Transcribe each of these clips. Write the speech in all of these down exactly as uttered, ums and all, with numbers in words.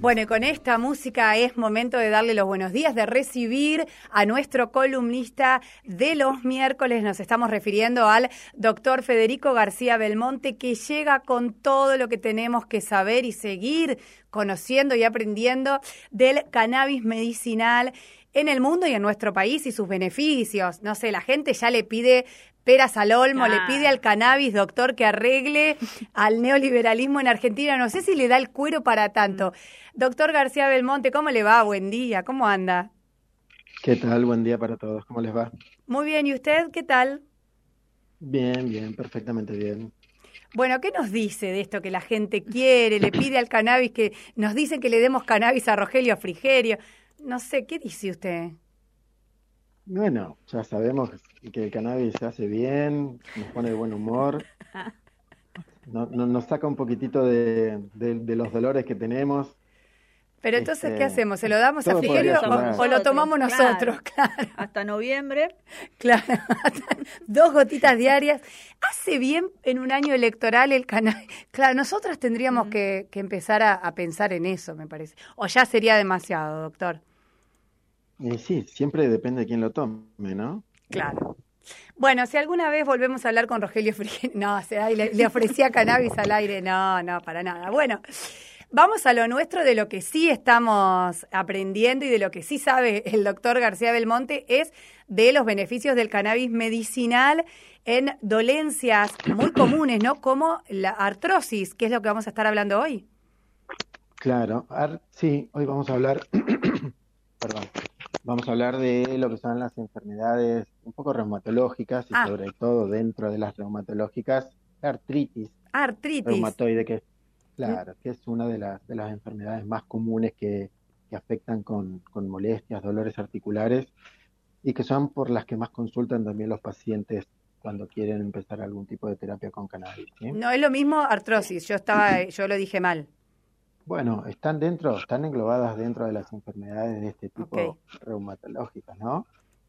Bueno, y con esta música es momento de darle los buenos días, de recibir a nuestro columnista de los miércoles. Nos estamos refiriendo al doctor Federico García Belmonte, que llega con todo lo que tenemos que saber y seguir conociendo y aprendiendo del cannabis medicinal en el mundo y en nuestro país y sus beneficios. No sé, la gente ya le pide peras al olmo, ah. le pide al cannabis, doctor, que arregle al neoliberalismo en Argentina. No sé si le da el cuero para tanto. Doctor García Belmonte, ¿cómo le va? Buen día, ¿cómo anda? ¿Qué tal? Buen día para todos, ¿cómo les va? Muy bien, ¿y usted qué tal? Bien, bien, perfectamente bien. Bueno, ¿qué nos dice de esto que la gente quiere, le pide al cannabis, que nos dicen que le demos cannabis a Rogelio Frigerio? No sé, ¿qué dice usted? Bueno, ya sabemos que el cannabis se hace bien, nos pone de buen humor, no, no, nos saca un poquitito de, de, de los dolores que tenemos. Pero entonces, este, ¿qué hacemos? ¿Se lo damos a Frigerio o, o lo tomamos nosotros? Claro, claro. Hasta noviembre. Claro, dos gotitas diarias. ¿Hace bien en un año electoral el cannabis? Claro, nosotros tendríamos uh-huh. que, que empezar a, a pensar en eso, me parece. O ya sería demasiado, doctor. Eh, sí, siempre depende de quién lo tome, ¿no? Claro. Bueno, si alguna vez volvemos a hablar con Rogelio Frigerio, no, se da, y le, le ofrecía cannabis al aire, no, no, para nada. Bueno, vamos a lo nuestro, de lo que sí estamos aprendiendo y de lo que sí sabe el doctor García Belmonte es de los beneficios del cannabis medicinal en dolencias muy comunes, ¿no? Como la artrosis, que es lo que vamos a estar hablando hoy. Claro, Ar- sí, hoy vamos a hablar, perdón, vamos a hablar de lo que son las enfermedades un poco reumatológicas y ah. sobre todo dentro de las reumatológicas, la artritis. Artritis. Reumatoide, que es Claro, que es una de las, de las enfermedades más comunes que, que afectan con, con molestias, dolores articulares, y que son por las que más consultan también los pacientes cuando quieren empezar algún tipo de terapia con cannabis, ¿sí? No es lo mismo artrosis, yo estaba, yo lo dije mal. Bueno, están dentro, están englobadas dentro de las enfermedades de este tipo okay. reumatológicas, ¿no?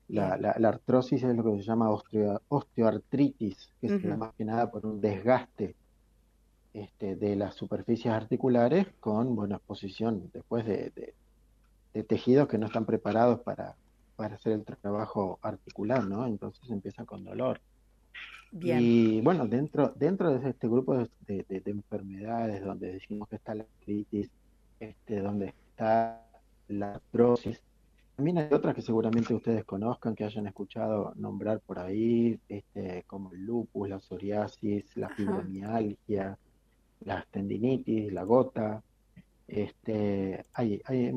La, la, la artrosis es lo que se llama osteo, osteoartritis, que uh-huh. se da más que nada por un desgaste Este, de las superficies articulares con buena exposición después de, de, de tejidos que no están preparados para, para hacer el trabajo articular, ¿no? Entonces empiezan con dolor. Bien. Y bueno, dentro dentro de este grupo de, de, de enfermedades donde decimos que está la artritis, este, donde está la artrosis, también hay otras que seguramente ustedes conozcan, que hayan escuchado nombrar por ahí, este, como el lupus, la psoriasis, la fibromialgia, las tendinitis, la gota, este, hay, hay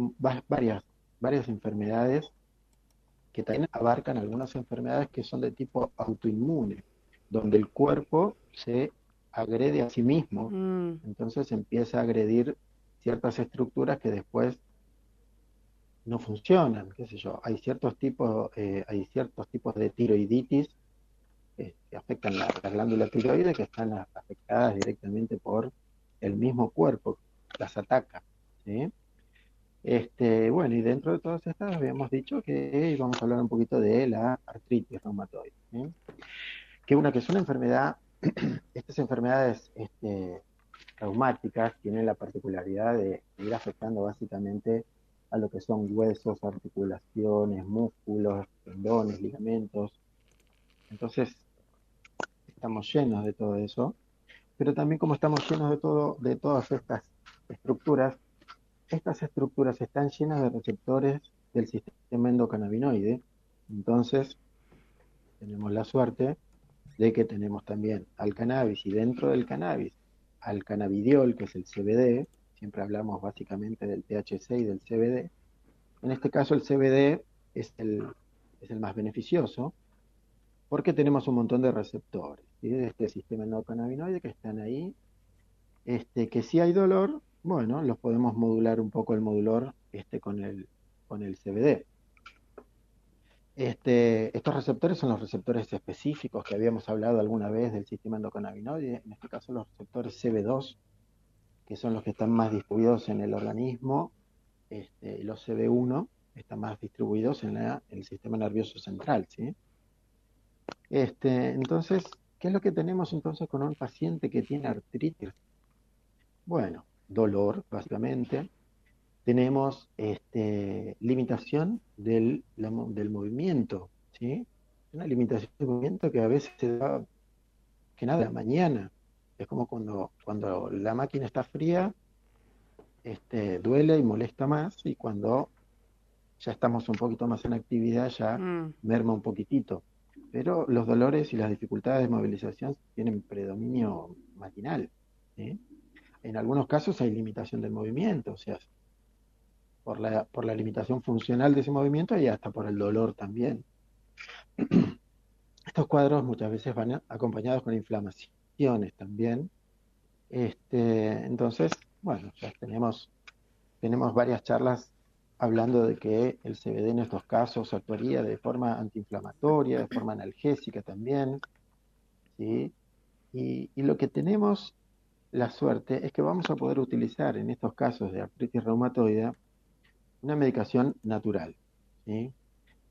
varias, varias enfermedades que también abarcan algunas enfermedades que son de tipo autoinmune, donde el cuerpo se agrede a sí mismo, mm. entonces empieza a agredir ciertas estructuras que después no funcionan, qué sé yo. Hay ciertos tipos, eh, hay ciertos tipos de tiroiditis que afectan la, la glándula tiroide, que están afectadas directamente por el mismo cuerpo, las ataca, ¿sí? Este, bueno, y dentro de todas estas habíamos dicho que íbamos a hablar un poquito de la artritis reumatoide, ¿sí? Que una que es una enfermedad, estas enfermedades este, reumáticas tienen la particularidad de ir afectando básicamente a lo que son huesos, articulaciones, músculos, tendones, ligamentos. Entonces, estamos llenos de todo eso, pero también como estamos llenos de todo, de todas estas estructuras, estas estructuras están llenas de receptores del sistema endocannabinoide. Entonces, tenemos la suerte de que tenemos también al cannabis, y dentro del cannabis, al cannabidiol, que es el C B D, siempre hablamos básicamente del T H C y del C B D. En este caso el C B D es el, es el más beneficioso, porque tenemos un montón de receptores, ¿sí?, de este sistema endocannabinoide que están ahí, este, que si hay dolor, bueno, los podemos modular un poco el modulor este, con, el, con el C B D. Este, estos receptores son los receptores específicos que habíamos hablado alguna vez del sistema endocannabinoide, en este caso los receptores C B dos, que son los que están más distribuidos en el organismo, este, los C B uno están más distribuidos en, la, en el sistema nervioso central, ¿sí? Este, entonces, ¿Qué es lo que tenemos entonces con un paciente que tiene artritis? Bueno, dolor, básicamente. Tenemos este, limitación del, la, del movimiento, ¿sí? Una limitación del movimiento que a veces se da, que nada, mañana. Es como cuando, cuando la máquina está fría, este, duele y molesta más, y cuando ya estamos un poquito más en actividad, ya mm. merma un poquitito. Pero los dolores y las dificultades de movilización tienen predominio matinal, ¿sí? En algunos casos hay limitación del movimiento, o sea, por la, por la limitación funcional de ese movimiento y hasta por el dolor también. Estos cuadros muchas veces van acompañados con inflamaciones también. Este, entonces, bueno, ya tenemos, tenemos varias charlas hablando de que el C B D en estos casos actuaría de forma antiinflamatoria, de forma analgésica también, ¿sí? Y, y lo que tenemos la suerte es que vamos a poder utilizar en estos casos de artritis reumatoidea una medicación natural, ¿sí?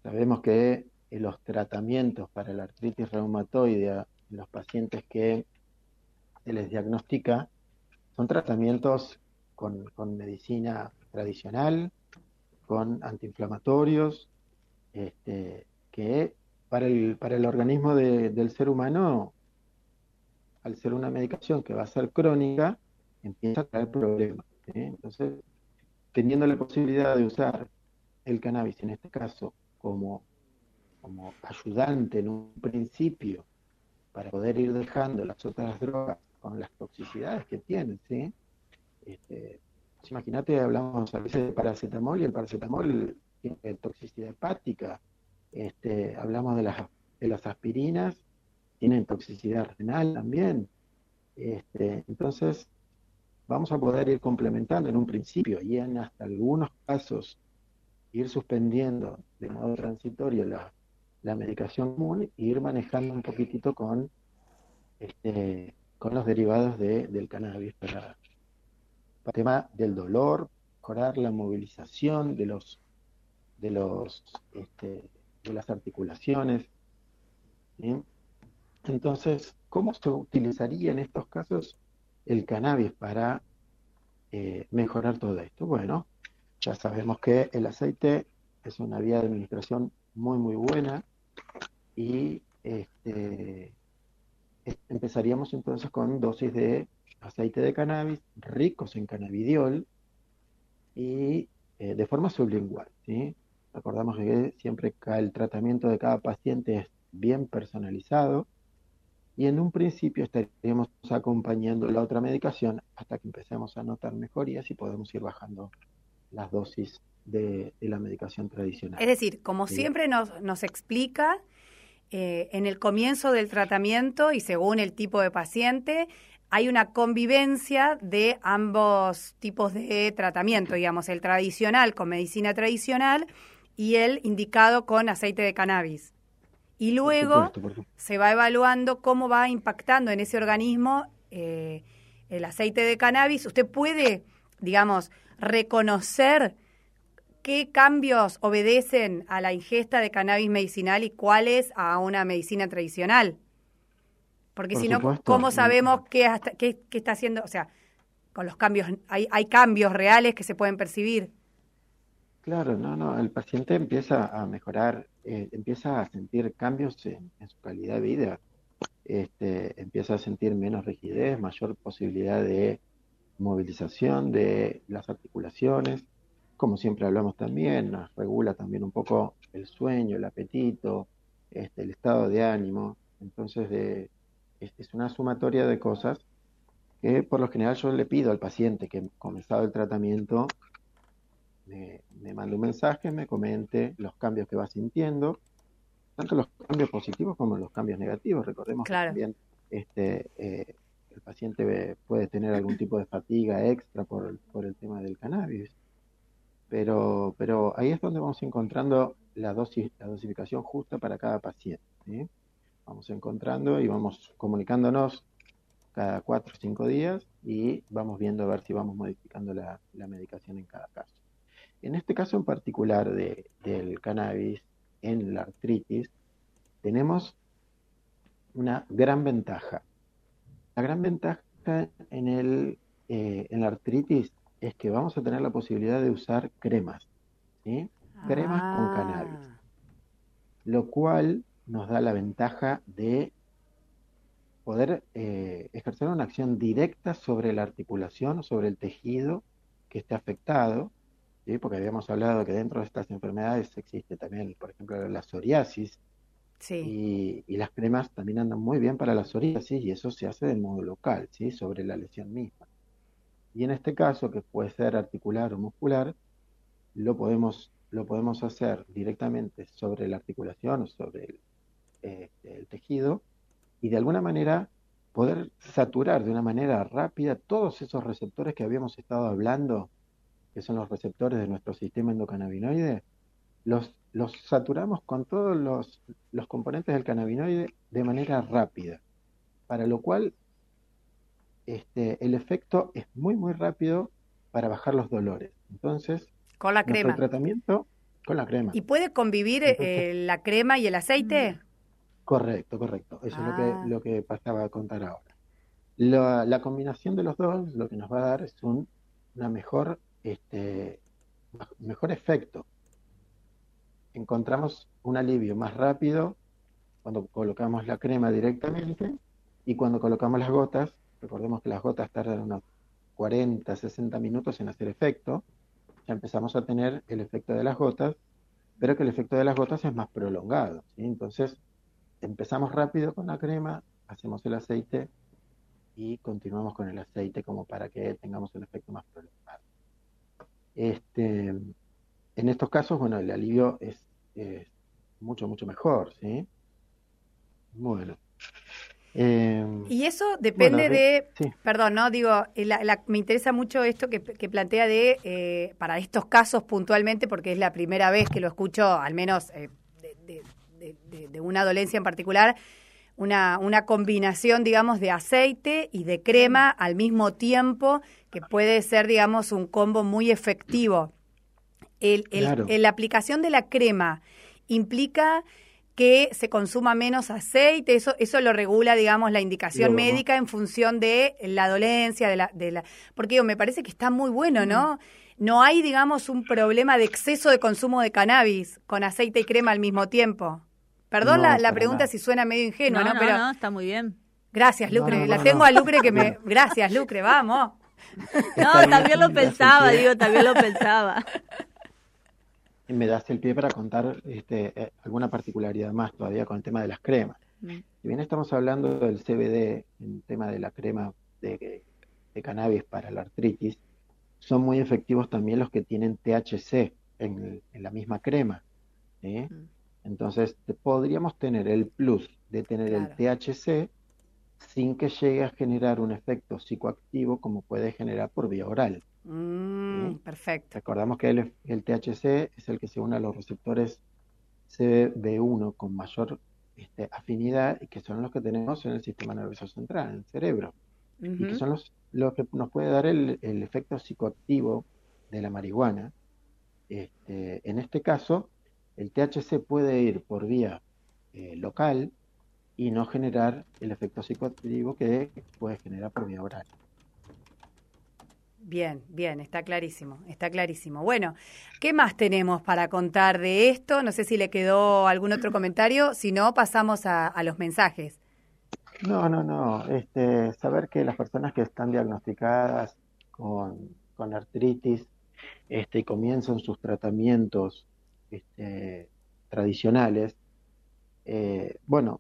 Sabemos que los tratamientos para la artritis reumatoidea en los pacientes que se les diagnostica son tratamientos con, con medicina tradicional, con antiinflamatorios, este, que para el, para el organismo de, del ser humano, al ser una medicación que va a ser crónica, empieza a traer problemas, ¿sí? Entonces, teniendo la posibilidad de usar el cannabis, en este caso, como, como ayudante en un principio, para poder ir dejando las otras drogas con las toxicidades que tienen, ¿sí? Este, imagínate, hablamos a veces de paracetamol y el paracetamol tiene toxicidad hepática. Este, hablamos de las, de las aspirinas, tienen toxicidad renal también. Este, entonces, vamos a poder ir complementando en un principio y en hasta algunos casos ir suspendiendo de modo transitorio la, la medicación común e ir manejando un poquitito con, este, con los derivados de, del cannabis para... el tema del dolor, mejorar la movilización de los de los este, de las articulaciones, ¿sí? Entonces, ¿cómo se utilizaría en estos casos el cannabis para eh, mejorar todo esto? Bueno, ya sabemos que el aceite es una vía de administración muy muy buena y este, empezaríamos entonces con dosis de aceite de cannabis, ricos en cannabidiol y eh, de forma sublingual, ¿sí? Recordamos que siempre el tratamiento de cada paciente es bien personalizado y en un principio estaríamos acompañando la otra medicación hasta que empecemos a notar mejorías y podemos ir bajando las dosis de, de la medicación tradicional. Es decir, como ¿sí? siempre nos, nos explica, eh, en el comienzo del tratamiento y según el tipo de paciente, hay una convivencia de ambos tipos de tratamiento, digamos, el tradicional con medicina tradicional y el indicado con aceite de cannabis. Y luego por supuesto, por supuesto. se va evaluando cómo va impactando en ese organismo eh, el aceite de cannabis. Usted puede, digamos, reconocer qué cambios obedecen a la ingesta de cannabis medicinal y cuáles a una medicina tradicional. Porque Por si no, ¿cómo sabemos qué, hasta, qué, qué está haciendo? O sea, con los cambios, hay, hay cambios reales que se pueden percibir. Claro, no, no, el paciente empieza a mejorar, eh, empieza a sentir cambios en, en su calidad de vida. Este, empieza a sentir menos rigidez, mayor posibilidad de movilización de las articulaciones. Como siempre hablamos también, nos regula también un poco el sueño, el apetito, este, el estado de ánimo. Entonces, de... es una sumatoria de cosas que por lo general yo le pido al paciente que comenzado el tratamiento me, me mande un mensaje, me comente los cambios que va sintiendo, tanto los cambios positivos como los cambios negativos. Recordemos claro. que también este, eh, el paciente puede tener algún tipo de fatiga extra por, por el tema del cannabis, pero, pero ahí es donde vamos encontrando la dosis, la dosificación justa para cada paciente, ¿sí? Vamos encontrando y vamos comunicándonos cada cuatro o cinco días y vamos viendo a ver si vamos modificando la, la medicación en cada caso. En este caso en particular de, del cannabis en la artritis, tenemos una gran ventaja. La gran ventaja en, el, eh, en la artritis es que vamos a tener la posibilidad de usar cremas, ¿sí? Cremas ah. con cannabis, lo cual nos da la ventaja de poder eh, ejercer una acción directa sobre la articulación o sobre el tejido que esté afectado, ¿sí? Porque habíamos hablado que dentro de estas enfermedades existe también, por ejemplo, la psoriasis, sí. y, y las cremas también andan muy bien para la psoriasis, y eso se hace de modo local, ¿sí? Sobre la lesión misma. Y en este caso, que puede ser articular o muscular, lo podemos, lo podemos hacer directamente sobre la articulación o sobre el, eh, el tejido, y de alguna manera poder saturar de una manera rápida todos esos receptores que habíamos estado hablando, que son los receptores de nuestro sistema endocannabinoide, los, los saturamos con todos los, los componentes del cannabinoide de manera rápida, para lo cual este, el efecto es muy muy rápido para bajar los dolores. Entonces, con la crema. Nuestro tratamiento con la crema. ¿Y puede convivir Entonces, eh, la crema y el aceite? Correcto, correcto. Eso ah. es lo que, lo que pasaba a contar ahora. La, la combinación de los dos lo que nos va a dar es un, una mejor... Este, mejor efecto. Encontramos un alivio más rápido cuando colocamos la crema directamente, y cuando colocamos las gotas, recordemos que las gotas tardan unos cuarenta, sesenta minutos en hacer efecto, ya empezamos a tener el efecto de las gotas, pero que el efecto de las gotas es más prolongado, ¿sí? Entonces empezamos rápido con la crema, hacemos el aceite y continuamos con el aceite como para que tengamos el efecto más prolongado. Este, en estos casos, bueno, el alivio es, es mucho, mucho mejor, ¿sí? Bueno. Eh, y eso depende bueno, de, sí. perdón, ¿no? Digo, la, la, me interesa mucho esto que, que plantea de, eh, para estos casos puntualmente, porque es la primera vez que lo escucho, al menos eh, de, de, de, de una dolencia en particular, una, una combinación, digamos, de aceite y de crema al mismo tiempo, que puede ser, digamos, un combo muy efectivo. El, el, claro. el, la aplicación de la crema implica que se consuma menos aceite, eso eso lo regula, digamos, la indicación no, médica no. en función de la dolencia, de la, de la porque digo, me parece que está muy bueno, ¿no? No hay, digamos, un problema de exceso de consumo de cannabis con aceite y crema al mismo tiempo. Perdón no, la, la pregunta nada. si suena medio ingenua, ¿no? No, no, Pero, no está muy bien. Gracias, Lucre. No, no, la no, tengo no. a Lucre que me... Gracias, Lucre, vamos. No, también lo pensaba, digo, también lo pensaba. Me das el pie para contar este, eh, alguna particularidad más todavía con el tema de las cremas. Mm. Si bien estamos hablando del C B D, el tema de la crema de, de cannabis para la artritis, son muy efectivos también los que tienen T H C en, en la misma crema, ¿sí? Mm. Entonces podríamos tener el plus de tener claro. el T H C sin que llegue a generar un efecto psicoactivo como puede generar por vía oral. Mm, ¿sí? Perfecto. Recordamos que el, el T H C es el que se une a los receptores C B D uno con mayor este, afinidad, y que son los que tenemos en el sistema nervioso central, en el cerebro, uh-huh. y que son los, los que nos puede dar el, el efecto psicoactivo de la marihuana. Este, en este caso, el T H C puede ir por vía eh, local y no generar el efecto psicoactivo que puede generar por vía oral. Bien, bien, está clarísimo, está clarísimo. Bueno, ¿qué más tenemos para contar de esto? No sé si le quedó algún otro comentario, si no, pasamos a, a los mensajes. No, no, no. Este, saber que las personas que están diagnosticadas con, con artritis este, y comienzan sus tratamientos Este, tradicionales, eh, bueno,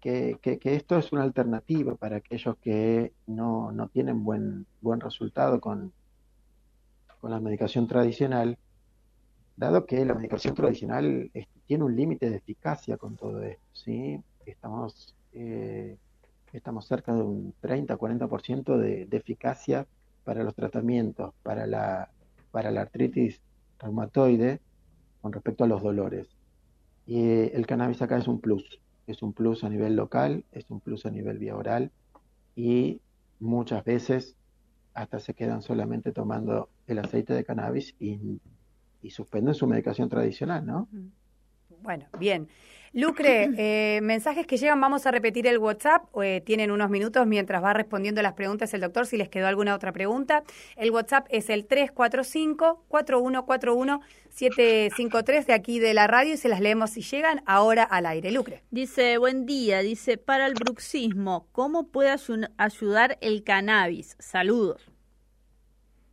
que, que, que esto es una alternativa para aquellos que no, no tienen buen, buen resultado con, con la medicación tradicional, dado que la medicación tradicional es, tiene un límite de eficacia con todo esto, ¿sí? Estamos, eh, estamos cerca de un treinta a cuarenta por ciento de, de eficacia para los tratamientos, para la, para la artritis reumatoide, con respecto a los dolores. Y eh, el cannabis acá es un plus, es un plus a nivel local, es un plus a nivel vía oral, y muchas veces hasta se quedan solamente tomando el aceite de cannabis y, y suspenden su medicación tradicional, ¿no? Bueno, bien. Lucre, eh, mensajes que llegan, vamos a repetir el WhatsApp, eh, tienen unos minutos mientras va respondiendo las preguntas el doctor, si les quedó alguna otra pregunta. El WhatsApp es el tres cuatro cinco, cuatro uno cuatro uno, siete cinco tres de aquí de la radio y se las leemos si llegan ahora al aire. Lucre. Dice, buen día, dice, para el bruxismo, ¿cómo puede ayudar el cannabis? Saludos.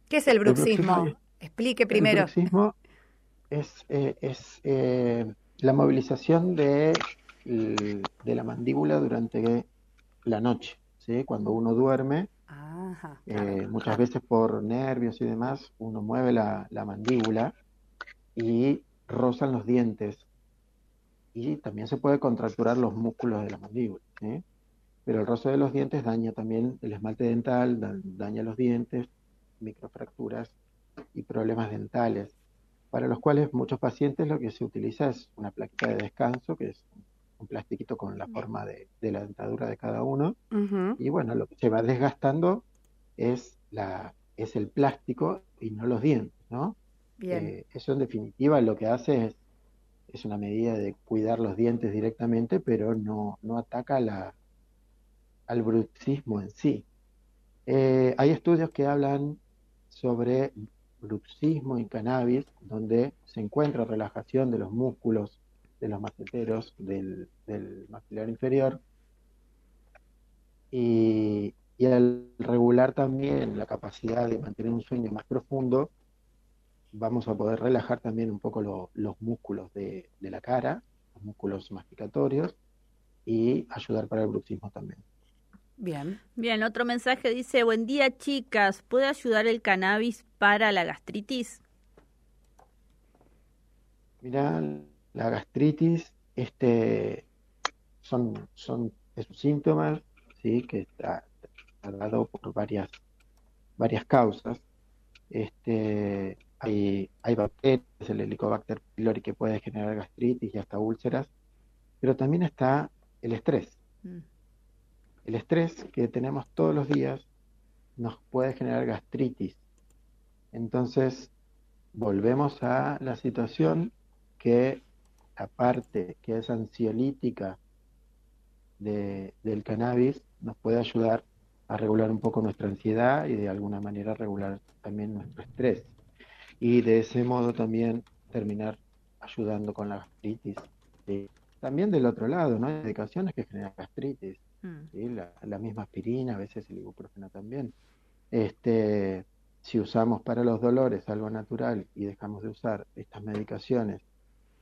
¿Qué es el bruxismo? El bruxismo Explique primero. El bruxismo es... Eh, es eh... la movilización de, de la mandíbula durante la noche, ¿sí? Cuando uno duerme, ajá, eh, muchas veces por nervios y demás, uno mueve la, la mandíbula y rozan los dientes. Y también se puede contracturar los músculos de la mandíbula, ¿sí? Pero el roce de los dientes daña también el esmalte dental, da, daña los dientes, microfracturas y problemas dentales, para los cuales muchos pacientes lo que se utiliza es una plaquita de descanso, que es un plastiquito con la forma de, de la dentadura de cada uno, uh-huh. Y bueno, lo que se va desgastando es, la, es el plástico y no los dientes, ¿no? Bien. Eh, eso en definitiva lo que hace es, es una medida de cuidar los dientes directamente, pero no, no ataca la, al bruxismo en sí. Eh, hay estudios que hablan sobre bruxismo en cannabis, donde se encuentra relajación de los músculos de los maceteros del, del maxilar inferior y, y al regular también la capacidad de mantener un sueño más profundo, vamos a poder relajar también un poco lo, los músculos de, de la cara, los músculos masticatorios y ayudar para el bruxismo también. Bien. Bien, otro mensaje dice, buen día chicas, ¿puede ayudar el cannabis para la gastritis? Mirá, la gastritis este, son, son esos síntomas, ¿sí? Que está, está dado por varias, varias causas. Este, hay, hay bacterias, el Helicobacter pylori que puede generar gastritis y hasta úlceras, pero también está el estrés. Mm. El estrés que tenemos todos los días nos puede generar gastritis. Entonces, volvemos a la situación que la parte que es ansiolítica de, del cannabis nos puede ayudar a regular un poco nuestra ansiedad y de alguna manera regular también nuestro estrés. Y de ese modo también terminar ayudando con la gastritis. ¿Sí? También del otro lado, ¿no? Hay medicaciones que generan gastritis. ¿Sí? La, la misma aspirina, a veces el ibuprofeno también. Este, si usamos para los dolores algo natural y dejamos de usar estas medicaciones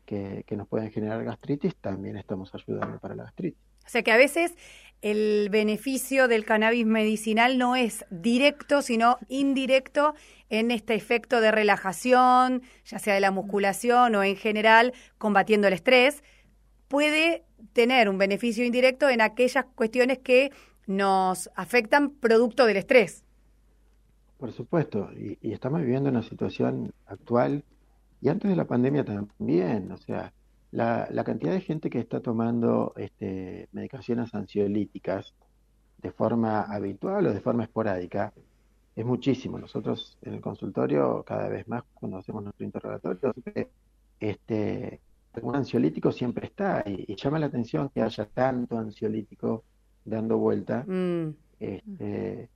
que, que nos pueden generar gastritis, también estamos ayudando para la gastritis. O sea que a veces el beneficio del cannabis medicinal no es directo, sino indirecto en este efecto de relajación, ya sea de la musculación o en general combatiendo el estrés, puede tener un beneficio indirecto en aquellas cuestiones que nos afectan producto del estrés. Por supuesto, y, y estamos viviendo una situación actual, y antes de la pandemia también, o sea, la, la cantidad de gente que está tomando este, medicaciones ansiolíticas de forma habitual o de forma esporádica, es muchísimo. Nosotros en el consultorio, cada vez más, cuando hacemos nuestro interrogatorio, este... algún ansiolítico siempre está y, y llama la atención que haya tanto ansiolítico dando vuelta. Mm. Este,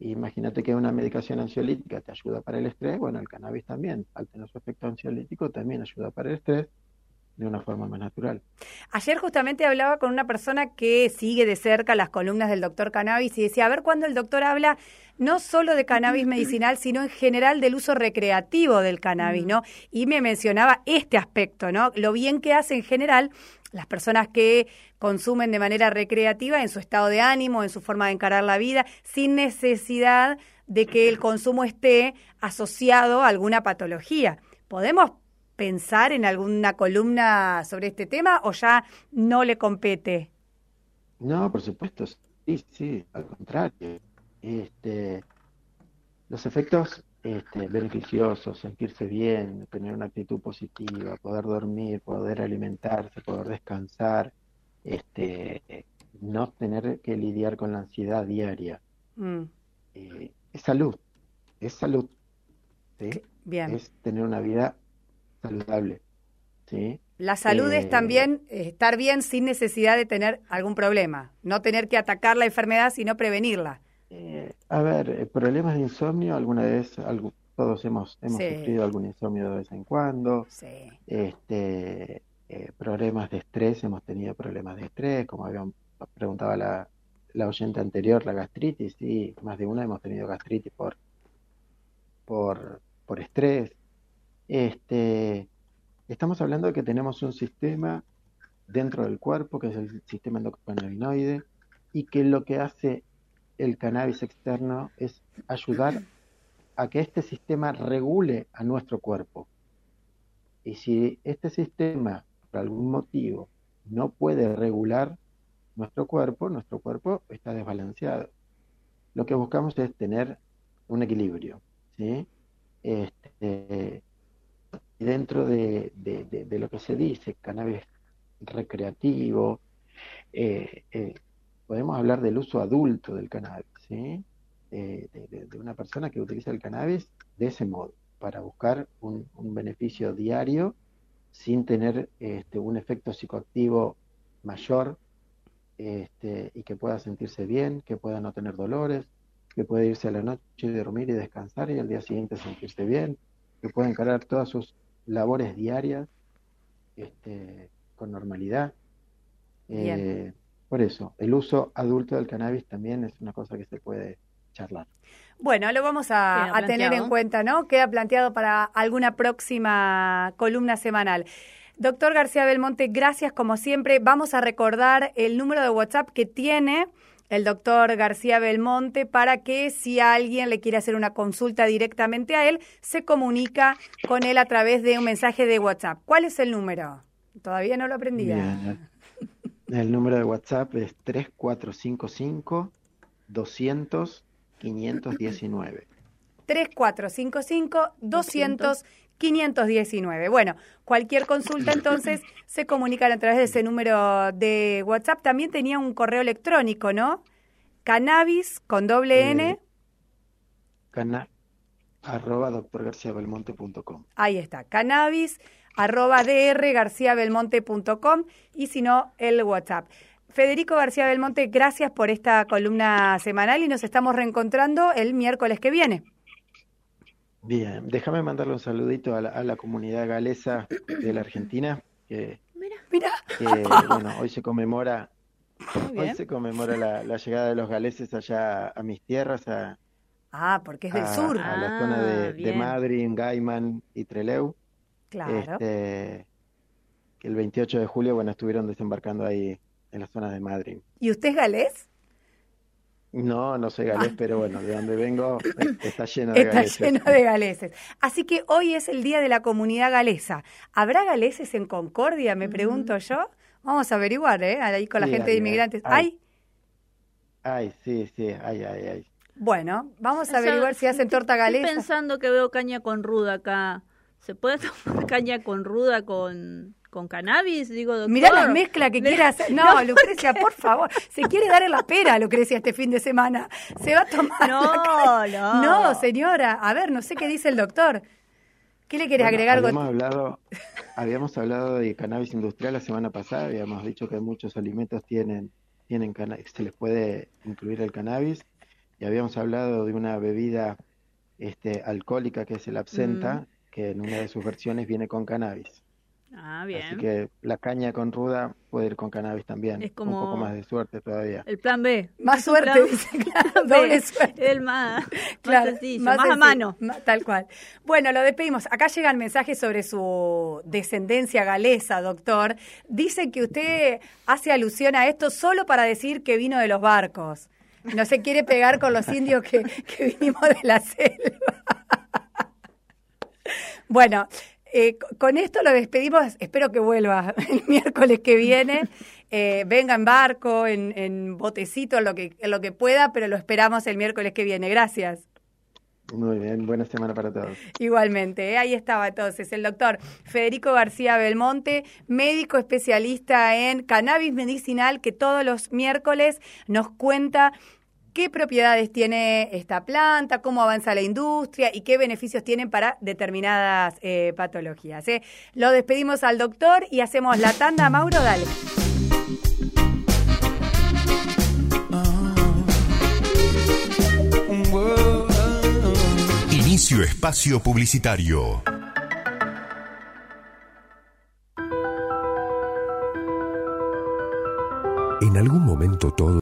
imagínate que una medicación ansiolítica te ayuda para el estrés, bueno, el cannabis también, al tener su efecto ansiolítico, también ayuda para el estrés de una forma más natural. Ayer justamente hablaba con una persona que sigue de cerca las columnas del doctor Cannabis y decía, a ver cuándo el doctor habla no solo de cannabis medicinal, sino en general del uso recreativo del cannabis, ¿no? Y me mencionaba este aspecto, ¿no? Lo bien que hace en general las personas que consumen de manera recreativa en su estado de ánimo, en su forma de encarar la vida, sin necesidad de que el consumo esté asociado a alguna patología. ¿Podemos pensar en alguna columna sobre este tema o ya no le compete? No, por supuesto, sí, sí, al contrario. Este, los efectos este, beneficiosos, sentirse bien, tener una actitud positiva, poder dormir, poder alimentarse, poder descansar, este, no tener que lidiar con la ansiedad diaria. Mm. Eh, es salud, es salud, ¿sí? Bien. Es tener una vida saludable, ¿sí? La salud eh, es también estar bien sin necesidad de tener algún problema, no tener que atacar la enfermedad, sino prevenirla. Eh, a ver, problemas de insomnio, alguna vez, algo, todos hemos, hemos sí. sufrido algún insomnio de vez en cuando. Sí. Este, eh, problemas de estrés, hemos tenido problemas de estrés, como habían preguntado la, la oyente anterior, la gastritis, sí, más de una hemos tenido gastritis por, por, por estrés. Este... Estamos hablando de que tenemos un sistema dentro del cuerpo, que es el sistema endocannabinoide, y que lo que hace el cannabis externo es ayudar a que este sistema regule a nuestro cuerpo. Y si este sistema, por algún motivo, no puede regular nuestro cuerpo, nuestro cuerpo está desbalanceado. Lo que buscamos es tener un equilibrio, ¿sí? Este... Dentro de, de, de, de lo que se dice, cannabis recreativo, eh, eh, podemos hablar del uso adulto del cannabis, ¿sí? eh, de, de, de una persona que utiliza el cannabis de ese modo, para buscar un, un beneficio diario sin tener este, un efecto psicoactivo mayor este, y que pueda sentirse bien, que pueda no tener dolores, que pueda irse a la noche y dormir y descansar y al día siguiente sentirse bien, que pueda encarar todas sus labores diarias este, con normalidad. Eh, por eso, el uso adulto del cannabis también es una cosa que se puede charlar. Bueno, lo vamos a, a tener en cuenta, ¿no? Queda planteado para alguna próxima columna semanal. Doctor García Belmonte, gracias como siempre. Vamos a recordar el número de WhatsApp que tiene el doctor García Belmonte, para que si alguien le quiere hacer una consulta directamente a él, se comunica con él a través de un mensaje de WhatsApp. ¿Cuál es el número? Todavía no lo aprendí. Bien. El número de WhatsApp es tres cuatro cinco cinco, dos cero cero, cinco uno nueve. tres cuatro cinco cinco, dos cero cero, cinco uno nueve. Bueno, cualquier consulta entonces se comunican a través de ese número de WhatsApp. También tenía un correo electrónico, ¿no? Cannabis con doble eh, N. Cana, arroba doctor garcía belmonte punto com. Ahí está, cannabis arroba dr garcía belmonte punto com, y si no, el WhatsApp. Federico García Belmonte, gracias por esta columna semanal y nos estamos reencontrando el miércoles que viene. Bien, déjame mandarle un saludito a la, a la comunidad galesa de la Argentina, que, mira, mira. que bueno, hoy se conmemora, hoy se conmemora la, la llegada de los galeses allá a mis tierras, a, ah, porque es del a, sur, a la ah, zona de, de Madryn, Gaiman y Trelew. Claro. Este, que el veintiocho de julio, bueno, estuvieron desembarcando ahí en las zonas de Madryn. ¿Y usted es galés? No, no soy galés, ah. pero bueno, de donde vengo está lleno de está galeses. Está lleno de galeses. Así que hoy es el Día de la Comunidad Galesa. ¿Habrá galeses en Concordia, me mm. pregunto yo? Vamos a averiguar, ¿eh? Ahí con sí, la gente hay, de inmigrantes. ¿Hay? Ay, sí, sí, hay, hay, hay. Bueno, vamos a o sea, averiguar si hacen torta galesa. Estoy pensando que veo caña con ruda acá. ¿Se puede tomar caña con ruda con...? Con cannabis, digo, doctor. Mirá la mezcla que quieras. No, no, Lucrecia, ¿por, por favor. Se quiere dar en la pera, Lucrecia, este fin de semana. Se va a tomar. No, no. No, señora. A ver, no sé qué dice el doctor. ¿Qué le querés bueno, agregar? Habíamos hablado, habíamos hablado de cannabis industrial la semana pasada. Habíamos dicho que muchos alimentos tienen, tienen cannabis. Se les puede incluir el cannabis. Y habíamos hablado de una bebida este, alcohólica que es el absenta, mm. que en una de sus versiones viene con cannabis. Ah, bien. Así que la caña con ruda puede ir con cannabis también. Es como un poco más de suerte todavía. El plan B. Más suerte, plan... dice, claro, doble suerte. El más, claro, más sencillo, más, más a mano. Más, tal cual. Bueno, lo despedimos. Acá llegan mensajes sobre su descendencia galesa, doctor. Dicen que usted hace alusión a esto solo para decir que vino de los barcos. No se quiere pegar con los indios que, que vinimos de la selva. Bueno... Eh, con esto lo despedimos, espero que vuelva el miércoles que viene, eh, venga en barco, en, en botecito, en lo, que, en lo que pueda, pero lo esperamos el miércoles que viene. Gracias. Muy bien, buena semana para todos. Igualmente, ¿eh? Ahí estaba entonces el doctor Federico García Belmonte, médico especialista en cannabis medicinal, que todos los miércoles nos cuenta qué propiedades tiene esta planta, cómo avanza la industria y qué beneficios tienen para determinadas eh, patologías. ¿eh? Lo despedimos al doctor y hacemos la tanda. Mauro, dale. Inicio espacio publicitario. En algún momento todo